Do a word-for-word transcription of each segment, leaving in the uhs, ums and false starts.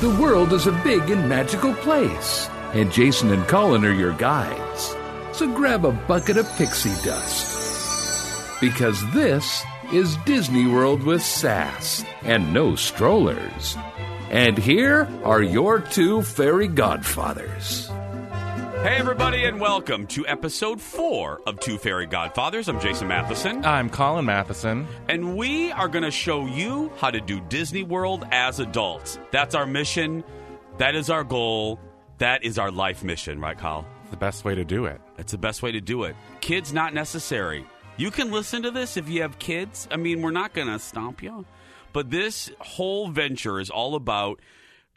The world is a big and magical place, and Jason and Colin are your guides. So grab a bucket of pixie dust, because this is Disney World with sass and no strollers. And here are your two fairy godfathers. Hey, everybody, and welcome to episode four of Two Fairy Godfathers. I'm Jason Matheson. I'm Colin Matheson. And we are going to show you how to do Disney World as adults. That's our mission. That is our goal. That is our life mission, right, Kyle? It's the best way to do it. It's the best way to do it. Kids, not necessary. You can listen to this if you have kids. I mean, we're not going to stomp you. But this whole venture is all about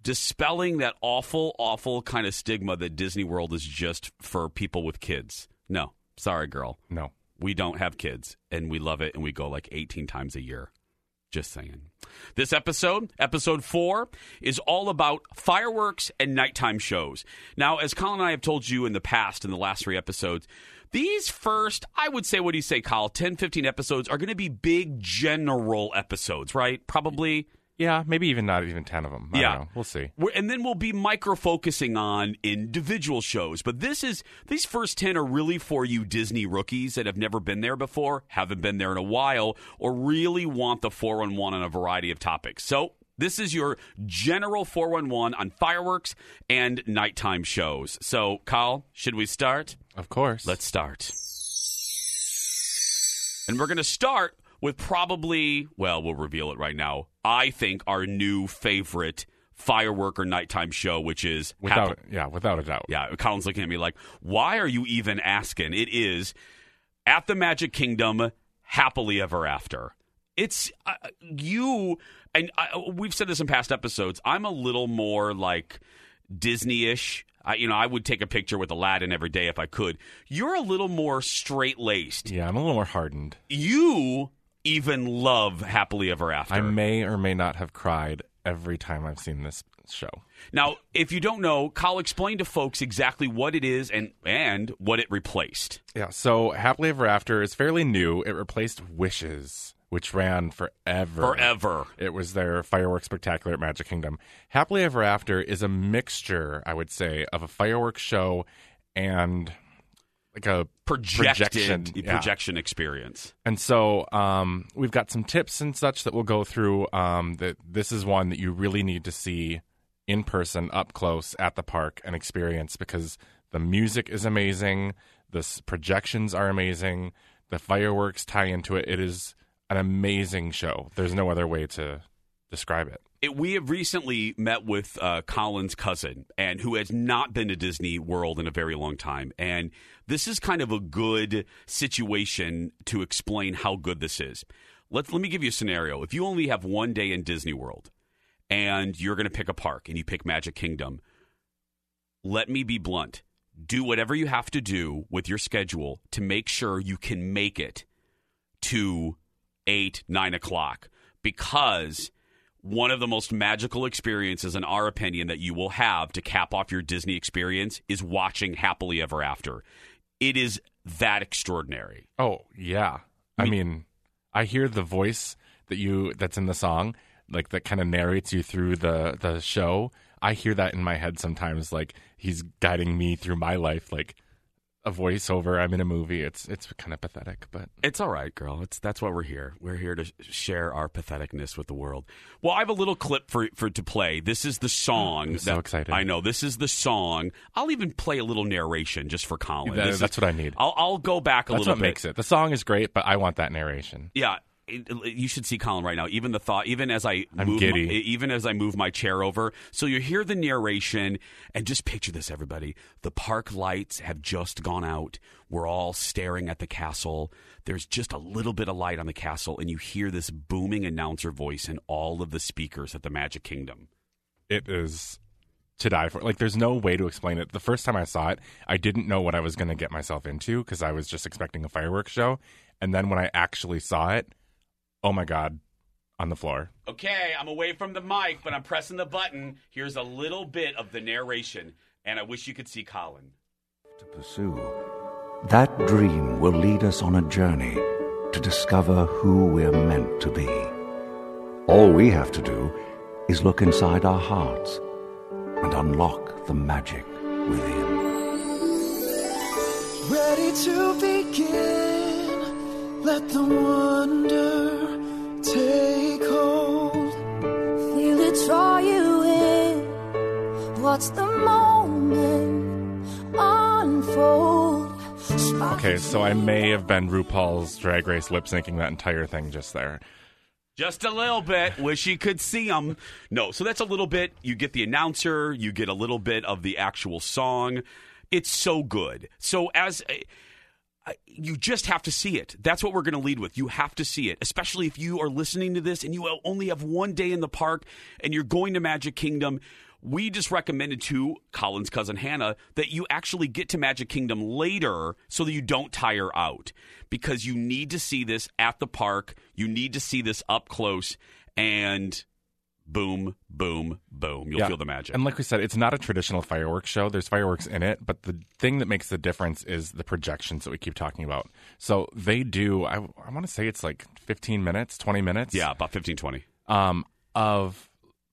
dispelling that awful, awful kind of stigma that Disney World is just for people with kids. No. Sorry, girl. No. We don't have kids, and we love it, and we go like eighteen times a year. Just saying. This episode, episode four, is all about fireworks and nighttime shows. Now, as Colin and I have told you in the past, in the last three episodes, these first, I would say, what do you say, Kyle, ten, fifteen episodes are going to be big general episodes, right? Probably. Yeah, maybe even not even ten of them. I yeah. don't know. We'll see. We're, and then we'll be micro-focusing on individual shows. But this is these first ten are really for you Disney rookies that have never been there before, haven't been there in a while, or really want the four one one on a variety of topics. So this is your general four one one on fireworks and nighttime shows. So, Kyle, should we start? Of course. Let's start. And we're going to start with probably, well, we'll reveal it right now, I think our new favorite firework or nighttime show, which is... Without, Happy- yeah, without a doubt. Yeah, Colin's looking at me like, why are you even asking? It is, at the Magic Kingdom, Happily Ever After. It's, uh, you, and I, we've said this in past episodes, I'm a little more like Disney-ish. I, you know, I would take a picture with Aladdin every day if I could. You're a little more straight-laced. Yeah, I'm a little more hardened. You... even love Happily Ever After. I may or may not have cried every time I've seen this show. Now, if you don't know, Kyle, explain to folks exactly what it is and, and what it replaced. Yeah, so Happily Ever After is fairly new. It replaced Wishes, which ran forever. Forever. It was their fireworks spectacular at Magic Kingdom. Happily Ever After is a mixture, I would say, of a fireworks show and... like a Projected, projection, yeah. projection experience. And so um, we've got some tips and such that we'll go through. Um, that this is one that you really need to see in person, up close, at the park, and experience because the music is amazing. The s- projections are amazing. The fireworks tie into it. It is an amazing show. There's no other way to describe it. It, we have recently met with uh, Colin's cousin, and who has not been to Disney World in a very long time. And this is kind of a good situation to explain how good this is. Let let me give you a scenario. If you only have one day in Disney World, and you're going to pick a park, and you pick Magic Kingdom, let me be blunt. Do whatever you have to do with your schedule to make sure you can make it to eight, nine o'clock, because... one of the most magical experiences, in our opinion, that you will have to cap off your Disney experience is watching Happily Ever After. It is that extraordinary. Oh, yeah. I mean, I, mean, I hear the voice that you that's in the song, like that kind of narrates you through the, the show. I hear that in my head sometimes, like he's guiding me through my life, like a voiceover. I'm in a movie. It's it's kind of pathetic, but it's all right, girl. It's that's why we're here. We're here to share our patheticness with the world. Well, I have a little clip for for to play. This is the song. I'm that, so excited! I know this is the song. I'll even play a little narration just for Colin. That, that's is, what I need. I'll I'll go back a that's little. That's what bit. Makes it. The song is great, but I want that narration. Yeah, it, it, you should see Colin right now. Even the thought, even as I I'm move giddy. My, even as I move my chair over, so you hear the narration and just picture this, everybody. The park lights have just gone out. We're all staring at the castle. There's just a little bit of light on the castle, and you hear this booming announcer voice in all of the speakers at the Magic Kingdom. It is to die for. Like, there's no way to explain it. The first time I saw it, I didn't know what I was going to get myself into because I was just expecting a fireworks show. And then when I actually saw it, oh, my God, on the floor. Okay, I'm away from the mic, but I'm pressing the button. Here's a little bit of the narration, and I wish you could see Colin. To pursue, that dream will lead us on a journey to discover who we're meant to be. All we have to do is look inside our hearts and unlock the magic within. Ready to begin, let the wonder take hold. Feel it draw you in, watch the moment unfold. Okay, so I may have been RuPaul's Drag Race lip-syncing that entire thing just there. Just a little bit. Wish you could see them. No, so that's a little bit. You get the announcer. You get a little bit of the actual song. It's so good. So as uh, you just have to see it. That's what we're going to lead with. You have to see it, especially if you are listening to this and you only have one day in the park and you're going to Magic Kingdom. We just recommended to Colin's cousin Hannah that you actually get to Magic Kingdom later so that you don't tire out, because you need to see this at the park. You need to see this up close, and boom, boom, boom. You'll yeah. feel the magic. And like we said, it's not a traditional fireworks show. There's fireworks in it, but the thing that makes the difference is the projections that we keep talking about. So they do, I, I want to say it's like fifteen minutes, twenty minutes. Yeah, about fifteen, twenty. Um, of...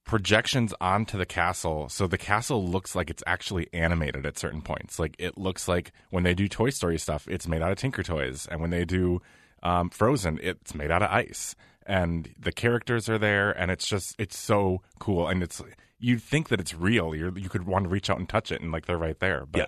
projections onto the castle, so the castle looks like it's actually animated at certain points. Like it looks like when they do Toy Story stuff, it's made out of Tinker Toys, and when they do um, Frozen, it's made out of ice, and the characters are there, and it's just it's so cool, and it's you'd think that it's real. You're, you could want to reach out and touch it, and like they're right there. But yeah.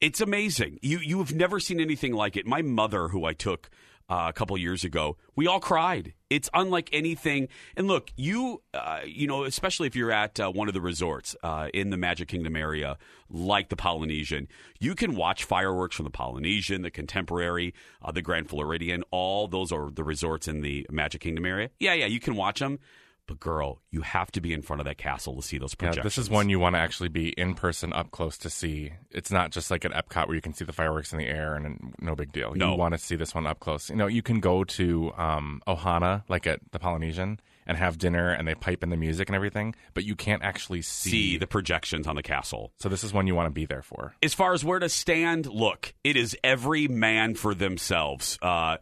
It's amazing. You you have never seen anything like it. My mother, who I took Uh, a couple years ago, we all cried. It's unlike anything. And look, you, uh, you know, especially if you're at uh, one of the resorts uh, in the Magic Kingdom area, like the Polynesian, you can watch fireworks from the Polynesian, the Contemporary, uh, the Grand Floridian. All those are the resorts in the Magic Kingdom area. Yeah, yeah, you can watch them. But, girl, you have to be in front of that castle to see those projections. Yeah, this is one you want to actually be in person up close to see. It's not just like at Epcot where you can see the fireworks in the air and, and no big deal. No. You want to see this one up close. You know, you can go to um, Ohana, like at the Polynesian, and have dinner, and they pipe in the music and everything, but you can't actually see. see the projections on the castle. So this is one you want to be there for. As far as where to stand, look, it is every man for themselves. Uh,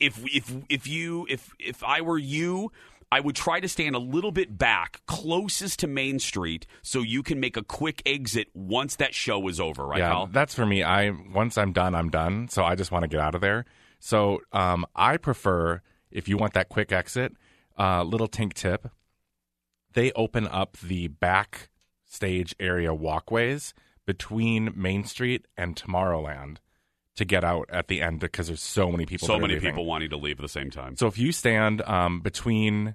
if, if, if, you, if, if I were you... I would try to stand a little bit back, closest to Main Street, so you can make a quick exit once that show is over, right, yeah, Hal? That's for me. I Once I'm done, I'm done, so I just want to get out of there. So um, I prefer, if you want that quick exit, a uh, little tink tip. They open up the backstage area walkways between Main Street and Tomorrowland to get out at the end, because there's so many people. So many people wanting to leave at the same time. So if you stand um, between,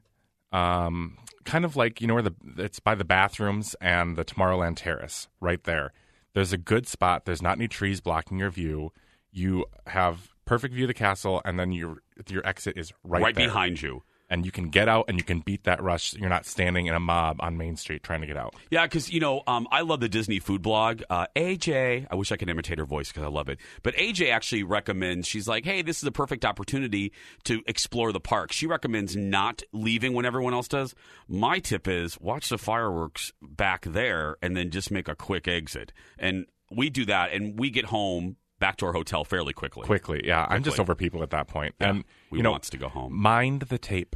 um, kind of like, you know, where the it's by the bathrooms and the Tomorrowland Terrace, right there. There's a good spot. There's not any trees blocking your view. You have perfect view of the castle, and then your your exit is right, right there. Right behind you. And you can get out, and you can beat that rush. You're not standing in a mob on Main Street trying to get out. Yeah, because, you know, um, I love the Disney food blog. Uh, A J, I wish I could imitate her voice because I love it. But A J actually recommends, she's like, hey, this is a perfect opportunity to explore the park. She recommends not leaving when everyone else does. My tip is watch the fireworks back there and then just make a quick exit. And we do that, and we get home back to our hotel fairly quickly. Quickly, yeah. Quickly. I'm just over people at that point. Yeah, and, we you know, wants to go home. Mind the tape.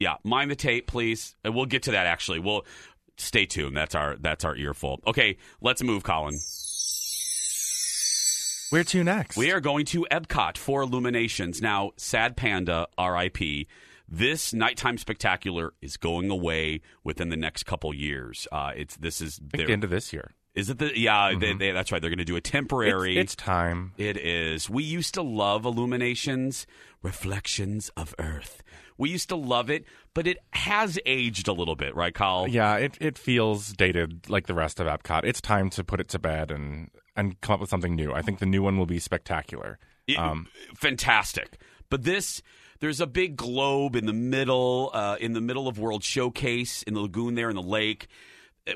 Yeah, mind the tape, please. And we'll get to that, actually. We'll stay tuned. That's our that's our earful. Okay, let's move, Colin. Where to next? We are going to Epcot for Illuminations. Now, Sad Panda, R I P, this nighttime spectacular is going away within the next couple years. Uh, it's this is I think the end of this year. Is it the yeah? Mm-hmm. They, they, that's right. They're going to do a temporary. It's, it's time. It is. We used to love Illuminations, Reflections of Earth. We used to love it, but it has aged a little bit, right, Kyle? Yeah, it it feels dated, like the rest of Epcot. It's time to put it to bed and and come up with something new. I think the new one will be spectacular, it, um, fantastic. But this. There's a big globe in the middle, uh, in the middle of World Showcase, in the lagoon there in the lake,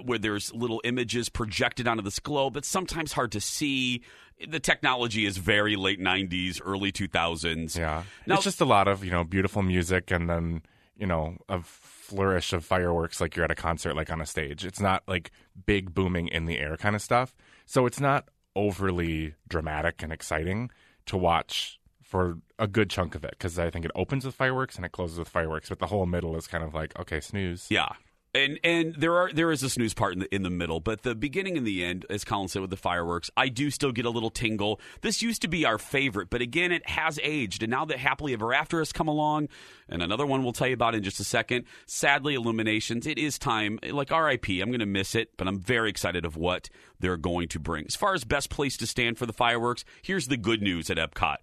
where there's little images projected onto this globe. It's sometimes hard to see. The technology is very late nineties, early two thousands. Yeah. Now, it's just a lot of, you know, beautiful music and then, you know, a flourish of fireworks like you're at a concert, like on a stage. It's not like big booming in the air kind of stuff. So it's not overly dramatic and exciting to watch for a good chunk of it, because I think it opens with fireworks and it closes with fireworks, but the whole middle is kind of like, okay, snooze. Yeah. And and there are there is a snooze part in the in the middle, but the beginning and the end, as Colin said, with the fireworks, I do still get a little tingle. This used to be our favorite, but again, it has aged. And now that Happily Ever After has come along, and another one we'll tell you about in just a second, sadly, Illuminations, it is time, like R I P, I'm going to miss it, but I'm very excited of what they're going to bring. As far as best place to stand for the fireworks, here's the good news at Epcot.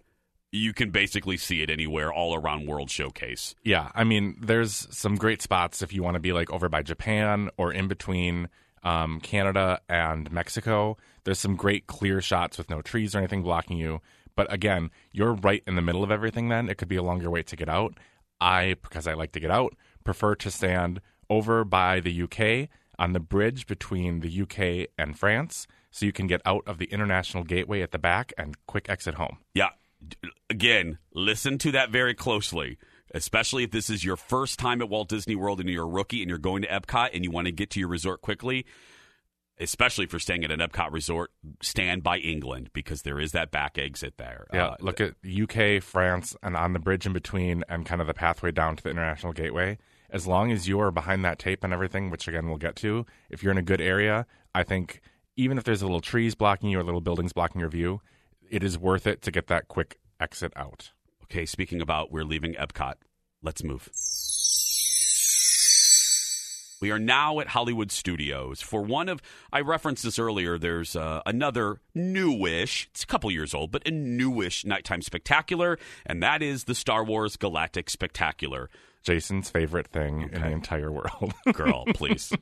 You can basically see it anywhere all around World Showcase. Yeah, I mean, there's some great spots if you want to be like over by Japan or in between um, Canada and Mexico. There's some great clear shots with no trees or anything blocking you. But again, you're right in the middle of everything then. It could be a longer wait to get out. I, because I like to get out, prefer to stand over by the U K on the bridge between the U K and France so you can get out of the International Gateway at the back and quick exit home. Yeah. Again, listen to that very closely, especially if this is your first time at Walt Disney World and you're a rookie and you're going to Epcot and you want to get to your resort quickly, especially if you're staying at an Epcot resort, stand by England because there is that back exit there. Yeah, uh, look at U K, France, and on the bridge in between and kind of the pathway down to the International Gateway. As long as you are behind that tape and everything, which again we'll get to, if you're in a good area, I think even if there's little trees blocking you or little buildings blocking your view, it is worth it to get that quick exit out. Okay, speaking about we're leaving Epcot, let's move. We are now at Hollywood Studios for one of, I referenced this earlier, there's uh, another newish, it's a couple years old, but a newish nighttime spectacular, and that is the Star Wars Galactic Spectacular. Jason's favorite thing okay. in the entire world. Girl, please.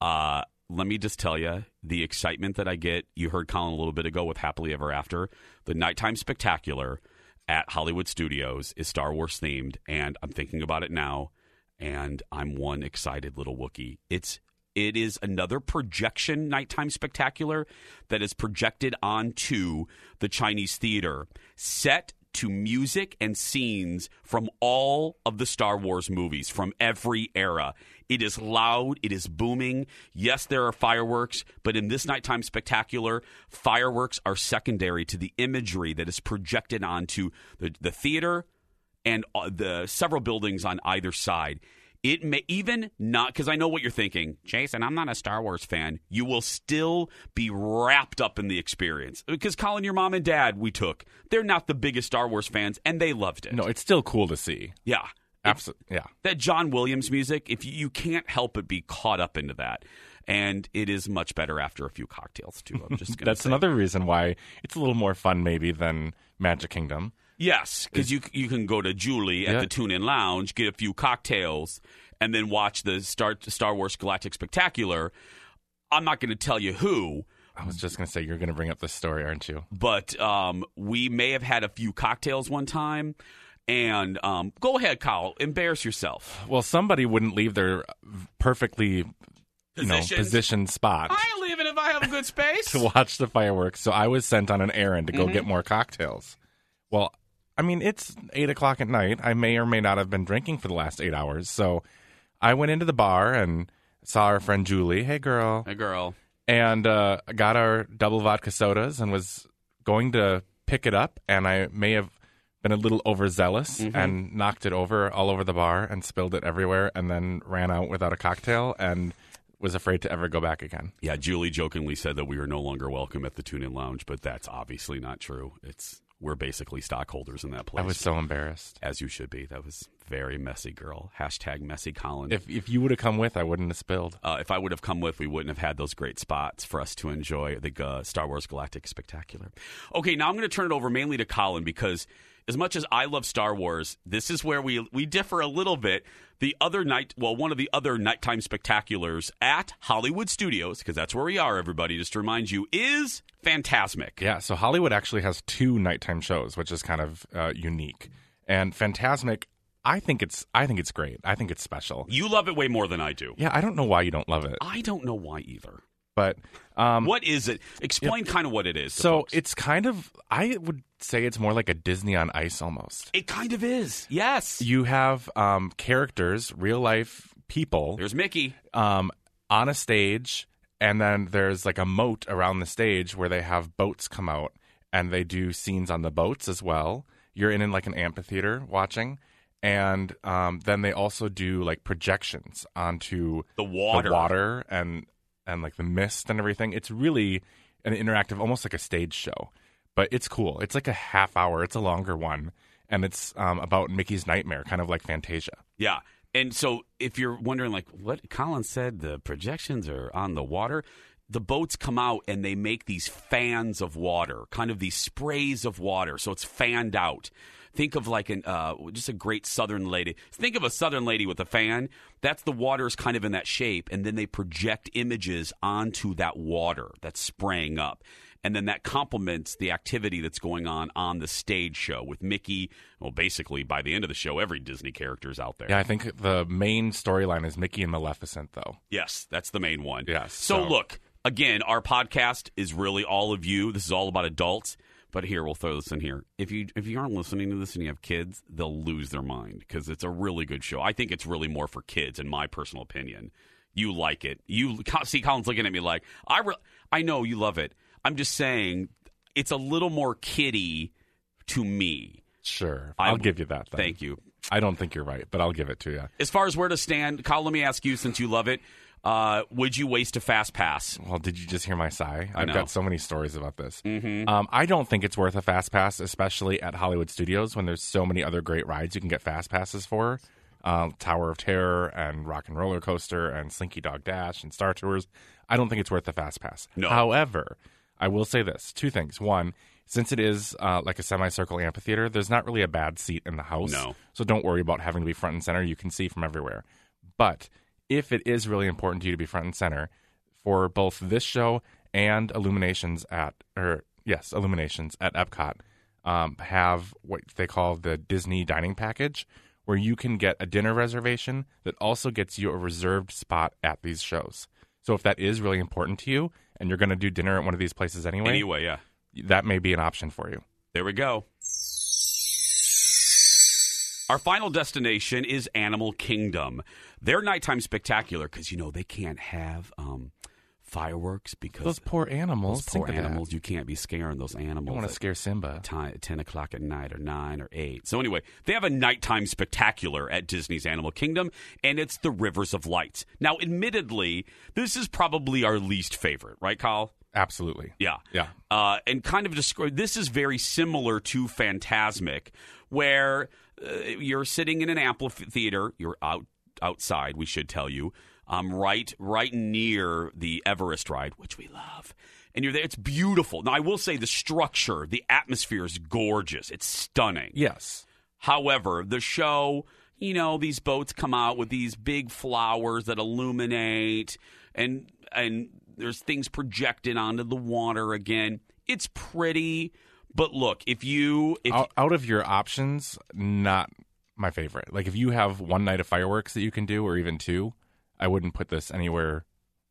Uh Let me just tell you, the excitement that I get, you heard Colin a little bit ago with Happily Ever After, the nighttime spectacular at Hollywood Studios is Star Wars themed, and I'm thinking about it now, and I'm one excited little Wookiee. It's, it is another projection nighttime spectacular that is projected onto the Chinese theater, set to music and scenes from all of the Star Wars movies from every era. It is loud. It is booming. Yes, there are fireworks, but in this nighttime spectacular, fireworks are secondary to the imagery that is projected onto the, the theater and the several buildings on either side. It may even not, because I know what you're thinking, Jason, I'm not a Star Wars fan. You will still be wrapped up in the experience. Because, Colin, your mom and dad, we took, they're not the biggest Star Wars fans, and they loved it. No, it's still cool to see. Yeah. Absolutely. Yeah. That John Williams music, if you, you can't help but be caught up into that. And it is much better after a few cocktails, too. I'm just gonna That's say. Another reason why it's a little more fun, maybe, than Magic Kingdom. Yes, because you you can go to Julie at yeah. the Tune In Lounge, get a few cocktails, and then watch the Star, Star Wars Galactic Spectacular. I'm not going to tell you who. I was just going to say you're going to bring up this story, aren't you? But um, we may have had a few cocktails one time. And um, go ahead, Kyle. Embarrass yourself. Well, somebody wouldn't leave their perfectly you know, positioned spot. I leave it if I have a good space. To watch the fireworks. So I was sent on an errand to go mm-hmm. get more cocktails. Well, I mean, it's eight o'clock at night. I may or may not have been drinking for the last eight hours. So I went into the bar and saw our friend Julie. Hey, girl. Hey, girl. And uh, got our double vodka sodas and was going to pick it up. And I may have been a little overzealous mm-hmm. and knocked it over all over the bar and spilled it everywhere and then ran out without a cocktail and was afraid to ever go back again. Yeah, Julie jokingly said that we were no longer welcome at the Tune In Lounge, but that's obviously not true. It's... We're basically stockholders in that place. I was so embarrassed. As you should be. That was very messy, girl. Hashtag messy Colin. If if you would have come with, I wouldn't have spilled. Uh, if I would have come with, we wouldn't have had those great spots for us to enjoy the uh, Star Wars Galactic Spectacular. Okay, now I'm going to turn it over mainly to Colin because as much as I love Star Wars, this is where we, we differ a little bit. The other night, well, one of the other nighttime spectaculars at Hollywood Studios, because that's where we are, everybody, just to remind you, is... Fantasmic. Yeah, so Hollywood actually has two nighttime shows, which is kind of uh, unique. And Fantasmic, I think it's I think it's great. I think it's special. You love it way more than I do. Yeah, I don't know why you don't love it. I don't know why either. But um, what is it? Explain yeah, kind of what it is. So folks. It's kind of, I would say it's more like a Disney on Ice almost. It kind of is. Yes. You have um, characters, real life people. There's Mickey. Um, on a stage. And then there's like a moat around the stage where they have boats come out and they do scenes on the boats as well. You're in, in like an amphitheater watching. And um, then they also do like projections onto the water, the water and and like the mist and everything. It's really an interactive, almost like a stage show, but it's cool. It's like a half hour. It's a longer one, and it's um, about Mickey's nightmare, kind of like Fantasia. Yeah. And so if you're wondering, like, what Colin said, the projections are on the water. The boats come out and they make these fans of water, kind of these sprays of water. So it's fanned out. Think of like an uh, just a great southern lady. Think of a southern lady with a fan. That's the water's kind of in that shape. And then they project images onto that water that's spraying up. And then that complements the activity that's going on on the stage show with Mickey. Well, basically, by the end of the show, every Disney character is out there. Yeah, I think the main storyline is Mickey and Maleficent, though. Yes, that's the main one. Yes. So, so look, again, our podcast is really all of you. This is all about adults. But here, we'll throw this in here. If you if you aren't listening to this and you have kids, they'll lose their mind because it's a really good show. I think it's really more for kids, in my personal opinion. You like it. You see, Colin's looking at me like, I, re- I know you love it. I'm just saying, it's a little more kiddie to me. Sure. I'll w- give you that, then. Thank you. I don't think you're right, but I'll give it to you. As far as where to stand, Kyle, let me ask you, since you love it, uh, would you waste a fast pass? Well, did you just hear my sigh? I've got so many stories about this. Mm-hmm. Um, I don't think it's worth a fast pass, especially at Hollywood Studios, when there's so many other great rides you can get fast passes for. Um, Tower of Terror and Rock and Roller Coaster and Slinky Dog Dash and Star Tours. I don't think it's worth a fast pass. No. However, I will say this. Two things. One, since it is uh, like a semicircle amphitheater, there's not really a bad seat in the house. No. So don't worry about having to be front and center. You can see from everywhere. But if it is really important to you to be front and center for both this show and Illuminations at, or yes, Illuminations at Epcot, um, have what they call the Disney Dining Package, where you can get a dinner reservation that also gets you a reserved spot at these shows. So if that is really important to you, and you're going to do dinner at one of these places anyway, anyway, yeah, that may be an option for you. There we go. Our final destination is Animal Kingdom. Their nighttime spectacular, because, you know, they can't have um, fireworks because... Those poor animals. Those poor animals. That. You can't be scaring those animals. You want to scare Simba. ten o'clock at night or nine or eight. So anyway, they have a nighttime spectacular at Disney's Animal Kingdom, and it's the Rivers of Light. Now, admittedly, this is probably our least favorite. Right, Kyle? Absolutely. Yeah. Yeah. Uh, and kind of describe... This is very similar to Fantasmic, where... Uh, you're sitting in an amphitheater. You're out outside. We should tell you, um, right, right near the Everest ride, which we love. And you're there. It's beautiful. Now, I will say the structure, the atmosphere is gorgeous. It's stunning. Yes. However, the show, you know, these boats come out with these big flowers that illuminate, and and there's things projected onto the water again. It's pretty. But look, if you... If out, out of your options, not my favorite. Like, if you have one night of fireworks that you can do, or even two, I wouldn't put this anywhere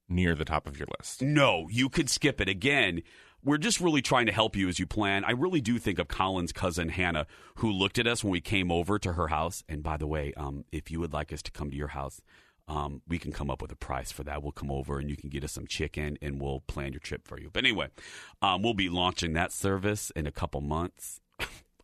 near the top of your list. No, you could skip it. Again, we're just really trying to help you as you plan. I really do think of Colin's cousin, Hannah, who looked at us when we came over to her house. And by the way, um, if you would like us to come to your house... Um, we can come up with a price for that. We'll come over and you can get us some chicken and we'll plan your trip for you. But anyway, um, we'll be launching that service in a couple months.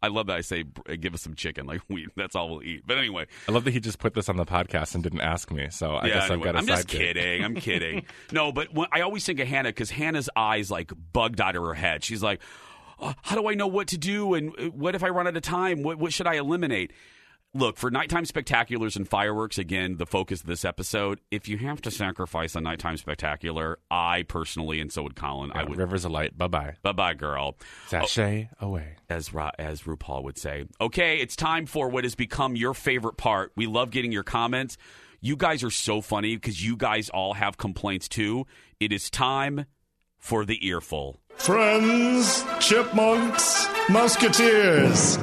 I love that I say, give us some chicken. Like, we, that's all we'll eat. But anyway. I love that he just put this on the podcast and didn't ask me. So I yeah, guess anyway, I've got a I'm side just kidding. Date. I'm kidding. No, but when, I always think of Hannah because Hannah's eyes like bugged out of her head. She's like, oh, how do I know what to do? And what if I run out of time? What, what should I eliminate? Look, for nighttime spectaculars and fireworks, again, the focus of this episode, if you have to sacrifice a nighttime spectacular, I personally, and so would Colin, yeah, I would... Rivers of Light, bye-bye. Bye-bye, girl. Sashay oh, away. As Ra- as RuPaul would say. Okay, it's time for what has become your favorite part. We love getting your comments. You guys are so funny because you guys all have complaints, too. It is time for the earful. Friends, chipmunks, musketeers...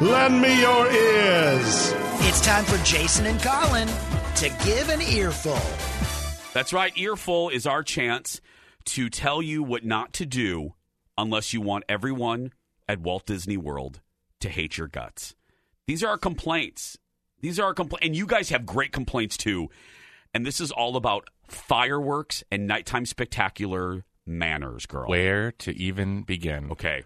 Lend me your ears. It's time for Jason and Colin to give an earful. That's right. Earful is our chance to tell you what not to do unless you want everyone at Walt Disney World to hate your guts. These are our complaints. These are our complaints. And you guys have great complaints, too. And this is all about fireworks and nighttime spectacular manners, girl. Where to even begin? Okay.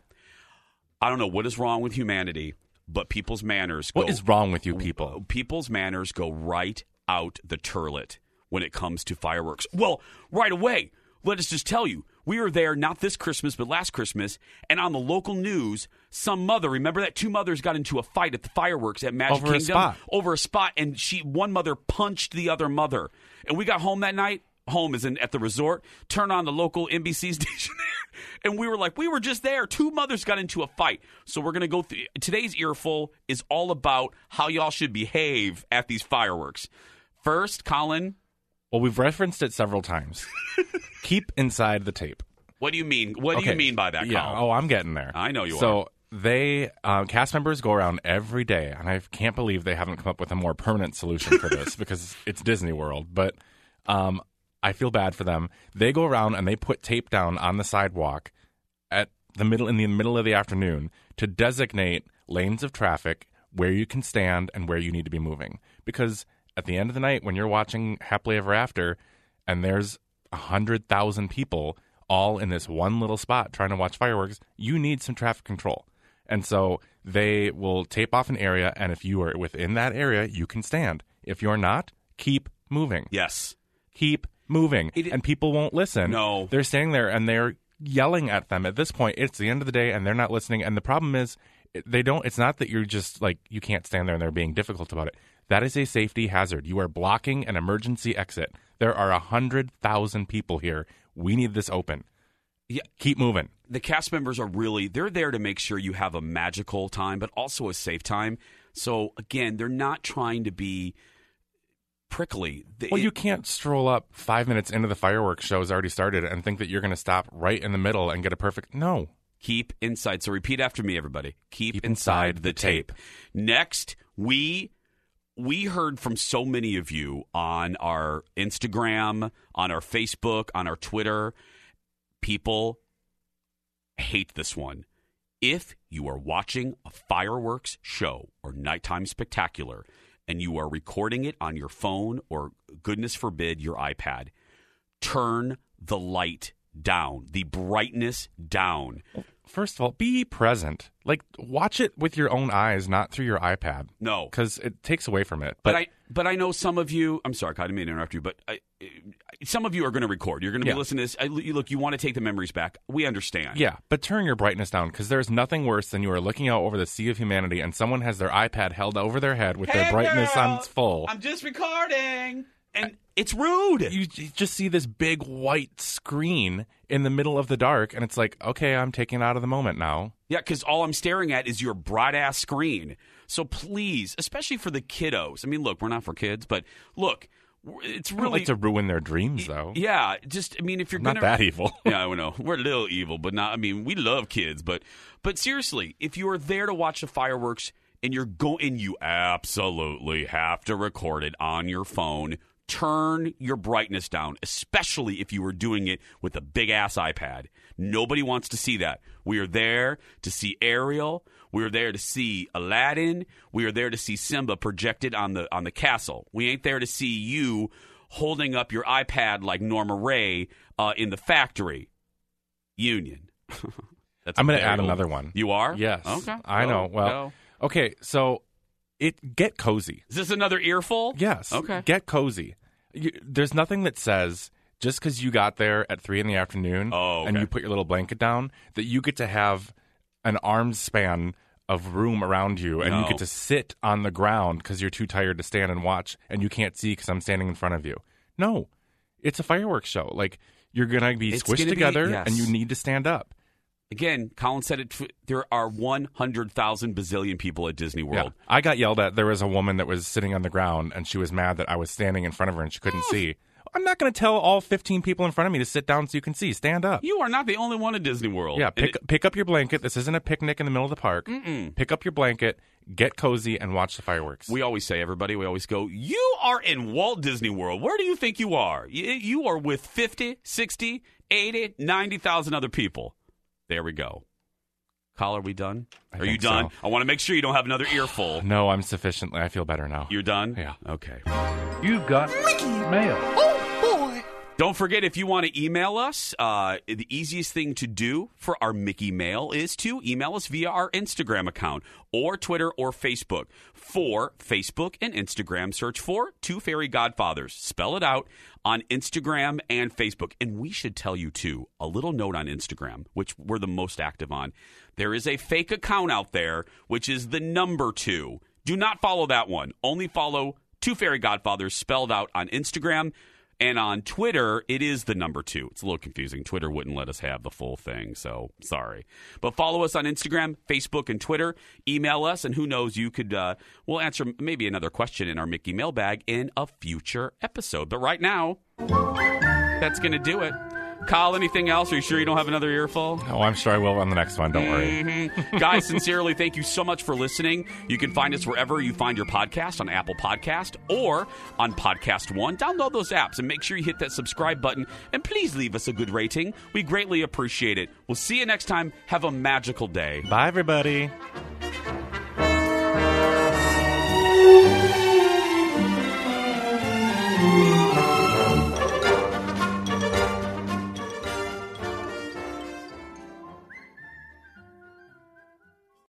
I don't know what is wrong with humanity. but people's manners go... What is wrong with you people? People's manners go right out the turlet when it comes to fireworks. Well, right away, let us just tell you, we were there not this Christmas, but last Christmas, and on the local news, some mother, remember that two mothers got into a fight at the fireworks at Magic Kingdom? Over a spot. Over a spot, and she one mother punched the other mother. And we got home that night, home as in at the resort, turn on the local N B C station there, and we were like, we were just there. Two mothers got into a fight. So we're going to go through, today's Earful is all about how y'all should behave at these fireworks. First, Colin. Well, we've referenced it several times. Keep inside the tape. What do you mean? What okay. do you mean by that, yeah. Colin? Oh, I'm getting there. I know you so are. So they, uh, cast members go around every day, and I can't believe they haven't come up with a more permanent solution for this because it's Disney World. But um, I feel bad for them. They go around and they put tape down on the sidewalk at the middle in the middle of the afternoon to designate lanes of traffic, where you can stand and where you need to be moving. Because at the end of the night, when you're watching Happily Ever After, and there's one hundred thousand people all in this one little spot trying to watch fireworks, you need some traffic control. And so they will tape off an area, and if you are within that area, you can stand. If you're not, keep moving. Yes. Keep moving. It, and people won't listen. No. They're standing there, and they're yelling at them. At this point, it's the end of the day, and they're not listening. And the problem is, they don't. It's not that you're just, like, you can't stand there and they're being difficult about it. That is a safety hazard. You are blocking an emergency exit. There are one hundred thousand people here. We need this open. Yeah, keep moving. The cast members are really, they're there to make sure you have a magical time, but also a safe time. So, again, they're not trying to be prickly. Well, it, you can't stroll up five minutes into the fireworks show has already started and think that you're going to stop right in the middle and get a perfect, no. Keep inside. So repeat after me, everybody. Keep, keep inside, inside the tape. tape. Next, we... We heard from so many of you on our Instagram, on our Facebook, on our Twitter. People hate this one. If you are watching a fireworks show or nighttime spectacular and you are recording it on your phone or, goodness forbid, your iPad, turn the light down, the brightness down. First of all, be present. Like, watch it with your own eyes, not through your iPad. No. Because it takes away from it. But, but I but I know some of you – I'm sorry, I didn't mean to interrupt you, but I, some of you are going to record. You're going to be yeah. listening to this. I, look, you want to take the memories back. We understand. Yeah, but turn your brightness down because there's nothing worse than you are looking out over the sea of humanity and someone has their iPad held over their head with hey, their brightness girl, on full. I'm just recording. And I, it's rude. You just see this big white screen in the middle of the dark, and it's like, okay, I'm taken out of the moment now. Yeah, because all I'm staring at is your bright-ass screen. So please, especially for the kiddos. I mean, look, we're not for kids, but look, it's really... I don't like to ruin their dreams, though. Yeah, just, I mean, if you're going to... Not that evil. Yeah, I don't know. We're a little evil, but not... I mean, we love kids, but but seriously, if you are there to watch the fireworks and you're go- and you absolutely have to record it on your phone... Turn your brightness down, especially if you were doing it with a big-ass iPad. Nobody wants to see that. We are there to see Ariel. We are there to see Aladdin. We are there to see Simba projected on the on the castle. We ain't there to see you holding up your iPad like Norma Ray uh, in the factory. Union. That's I'm going to add another one. You are? Yes. Okay. I oh, know. Well, no. Okay, so... It get cozy. Is this another Earful? Yes. Okay. Get cozy. You, there's nothing that says just because you got there at three in the afternoon oh, okay. and you put your little blanket down that you get to have an arm's span of room around you and no. you get to sit on the ground because you're too tired to stand and watch and you can't see because I'm standing in front of you. No, it's a fireworks show. Like you're gonna be it's squished gonna together be, yes. and you need to stand up. Again, Colin said it. There are one hundred thousand bazillion people at Disney World. Yeah. I got yelled at. There was a woman that was sitting on the ground, and she was mad that I was standing in front of her and she couldn't oh. see. I'm not going to tell all fifteen people in front of me to sit down so you can see. Stand up. You are not the only one at Disney World. Yeah, pick, it, pick up your blanket. This isn't a picnic in the middle of the park. Mm-mm. Pick up your blanket, get cozy, and watch the fireworks. We always say, everybody, we always go, you are in Walt Disney World. Where do you think you are? You are with fifty, sixty, eighty, ninety thousand other people. There we go. Kyle, are we done? I are you done? So. I want to make sure you don't have another Earful. No, I'm sufficiently. I feel better now. You're done? Yeah. Okay. You've got Mickey Mail. Oh, boy. Don't forget, if you want to email us, uh, the easiest thing to do for our Mickey Mail is to email us via our Instagram account or Twitter or Facebook. For Facebook and Instagram, search for Two Fairy Godfathers. Spell it out on Instagram and Facebook. And we should tell you, too, a little note on Instagram, which we're the most active on. There is a fake account out there, which is the number two. Do not follow that one. Only follow Two Fairy Godfathers spelled out on Instagram. And on Twitter, it is the number two. It's a little confusing. Twitter wouldn't let us have the full thing, so sorry. But follow us on Instagram, Facebook, and Twitter. Email us, and who knows, you could, uh, we'll answer maybe another question in our Mickey Mailbag in a future episode. But right now, that's going to do it. Kyle, anything else? Are you sure you don't have another earful? Oh, I'm sure I will on the next one. Don't mm-hmm. worry. Guys, sincerely, thank you so much for listening. You can find us wherever you find your podcast, on Apple Podcast or on Podcast One. Download those apps and make sure you hit that subscribe button. And please leave us a good rating. We greatly appreciate it. We'll see you next time. Have a magical day. Bye, everybody.